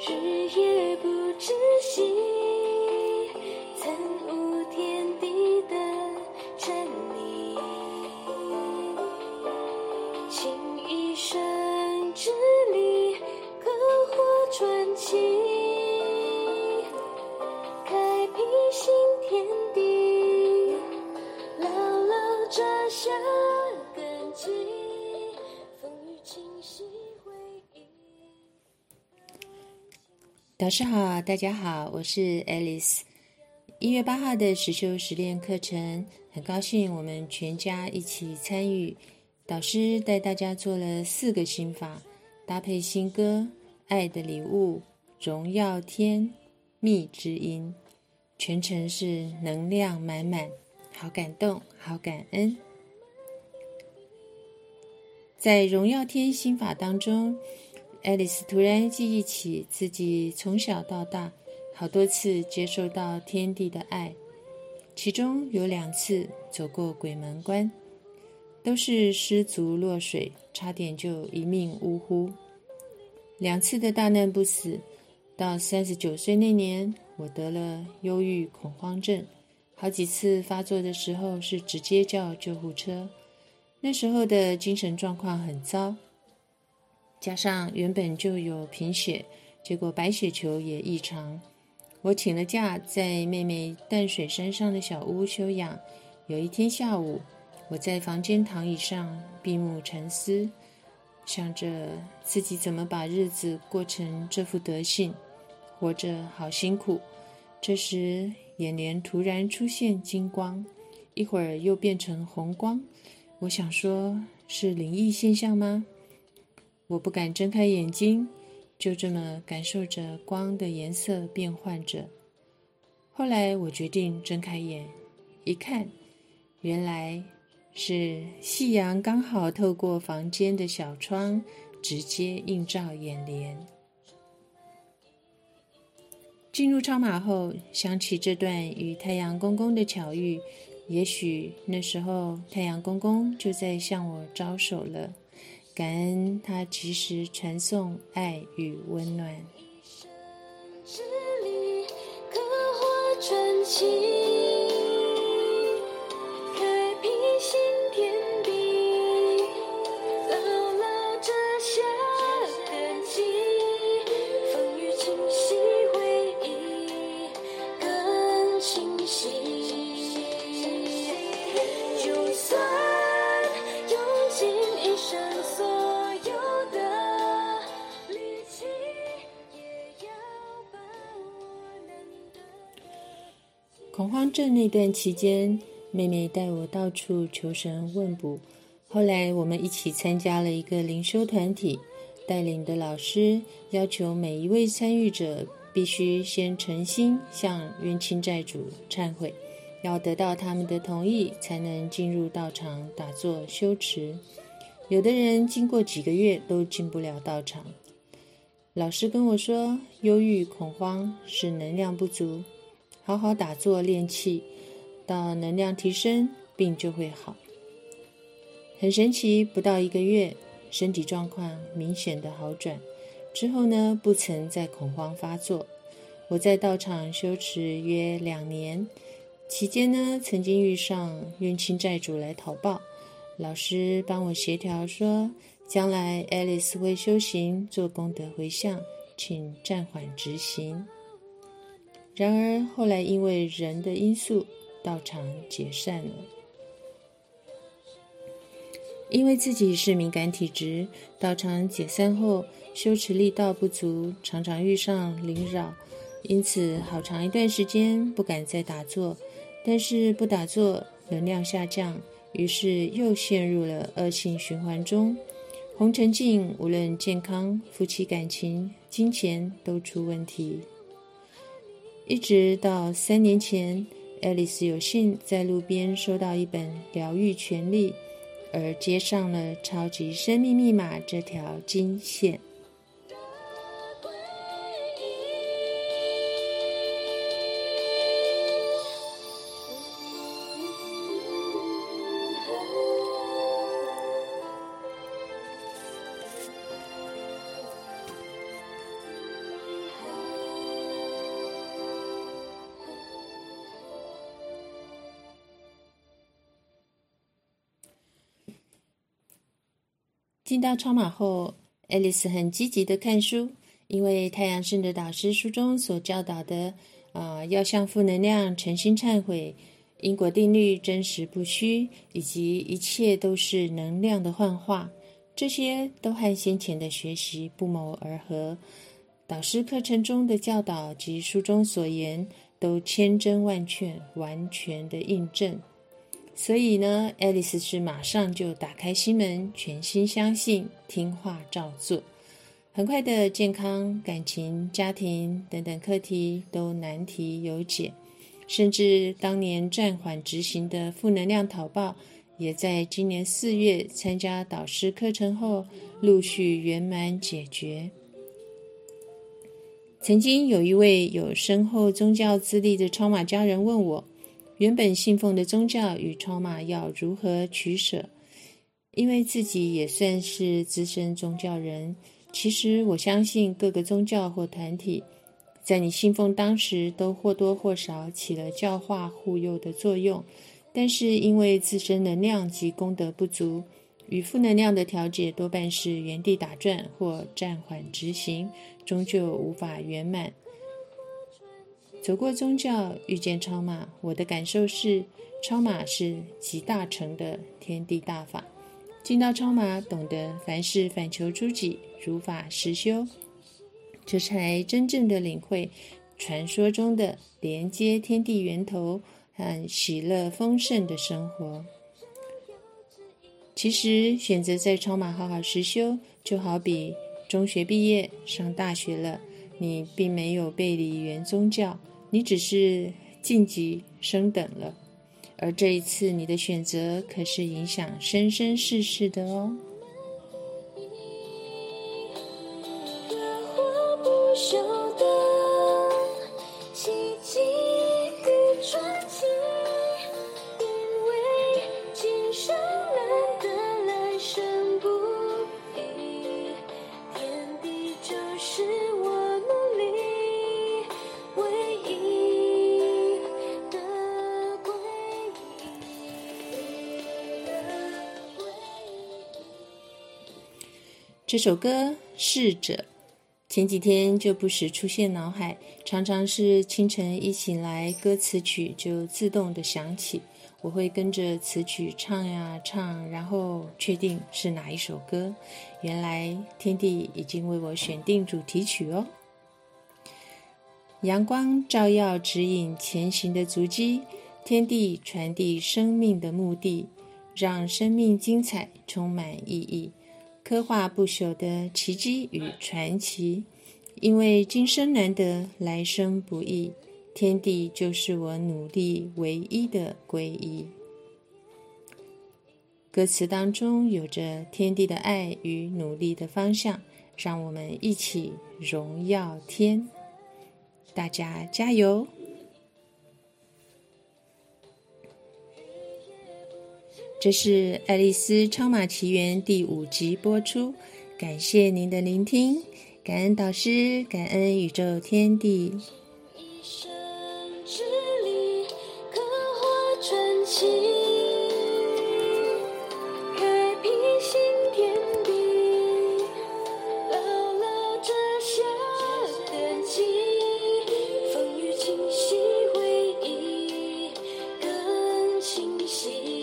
日夜不知息，曾无天地的真理，倾一生之力，篝火传奇，开辟新天地，牢牢扎下根基，风雨清晰回忆。导师好，大家好，我是 Alice。1月8号的实修实练课程，很高兴我们全家一起参与。导师带大家做了4个心法，搭配新歌《爱的礼物》《荣耀天密之音》，全程是能量满满，好感动，好感恩。在荣耀天心法当中，爱丽丝突然记忆起自己从小到大好多次接受到天地的爱，其中有2次走过鬼门关，都是失足落水，差点就一命呜呼。2次的大难不死，到39岁那年，我得了忧郁恐慌症，好几次发作的时候是直接叫救护车，那时候的精神状况很糟，加上原本就有贫血，结果白血球也异常。我请了假，在妹妹淡水山上的小屋休养。有一天下午，我在房间躺椅上闭目沉思，想着自己怎么把日子过成这副德性，活着好辛苦。这时眼帘突然出现金光，一会儿又变成红光，我想说是灵异现象吗？我不敢睁开眼睛，就这么感受着光的颜色变换着。后来我决定睁开眼，一看，原来是夕阳刚好透过房间的小窗，直接映照眼帘。进入超马后，想起这段与太阳公公的巧遇，也许那时候太阳公公就在向我招手了。感恩他及时传送爱与温暖。一生之力，篝火传奇，开辟新天地，牢牢扎下根基，风雨清晰，回忆更清晰。就算恐慌症那段期间，妹妹带我到处求神问卜，后来我们一起参加了一个灵修团体，带领的老师要求每一位参与者必须先诚心向冤亲债主忏悔，要得到他们的同意才能进入道场打坐修持。有的人经过几个月都进不了道场。老师跟我说，忧郁恐慌是能量不足，好好打坐练气，到能量提升，病就会好。很神奇，不到1个月，身体状况明显的好转。之后呢，不曾再恐慌发作。我在道场修持约2年，期间呢，曾经遇上冤亲债主来讨报，老师帮我协调说，将来 Alice 会修行做功德回向，请暂缓执行。然而后来因为人的因素，道场解散了。因为自己是敏感体质，道场解散后修持力道不足，常常遇上灵扰，因此好长一段时间不敢再打坐。但是不打坐能量下降，于是又陷入了恶性循环中。红尘境无论健康、夫妻感情、金钱都出问题。一直到3年前， Alice 有幸在路边收到一本《疗愈权利》，而接上了《超级生命密码》这条金线。进到超马后， Alice 很积极的看书，因为太阳圣的导师书中所教导的要向负能量诚心忏悔，因果定律真实不虚，以及一切都是能量的幻化，这些都和先前的学习不谋而合。导师课程中的教导及书中所言都千真万确，完全的印证。所以呢， Alice 是马上就打开心门，全心相信，听话照做。很快的，健康、感情、家庭等等课题都难题有解，甚至当年暂缓执行的负能量讨报，也在今年4月参加导师课程后陆续圆满解决。曾经有一位有深厚宗教资历的超马家人问我，原本信奉的宗教与超马要如何取舍？因为自己也算是资深宗教人，其实我相信各个宗教或团体在你信奉当时都或多或少起了教化护佑的作用，但是因为自身能量及功德不足，与负能量的调节多半是原地打转或暂缓执行，终究无法圆满。走过宗教，遇见超马，我的感受是，超马是集大成的天地大法。进到超马，懂得凡事反求诸己，如法实修，这才真正的领会传说中的连接天地源头和喜乐丰盛的生活。其实选择在超马好好实修，就好比中学毕业上大学了，你并没有背离原宗教，你只是晋级升等了，而这一次你的选择可是影响生生世世的哦。这首歌《逝者》前几天就不时出现脑海，常常是清晨一醒来，歌词曲就自动的响起，我会跟着词曲唱呀唱，然后确定是哪一首歌，原来天地已经为我选定主题曲哦。阳光照耀指引前行的足迹，天地传递生命的目的，让生命精彩，充满意义，刻画不朽的奇迹与传奇。因为今生难得，来生不易，天地就是我努力唯一的皈依。歌词当中有着天地的爱与努力的方向，让我们一起荣耀天，大家加油！这是《爱丽丝超马奇缘》第5集播出，感谢您的聆听，感恩导师，感恩宇宙天地。一生之力，刻画传奇，开辟新天地，牢牢这下的记忆，风雨清晰，回忆更清晰。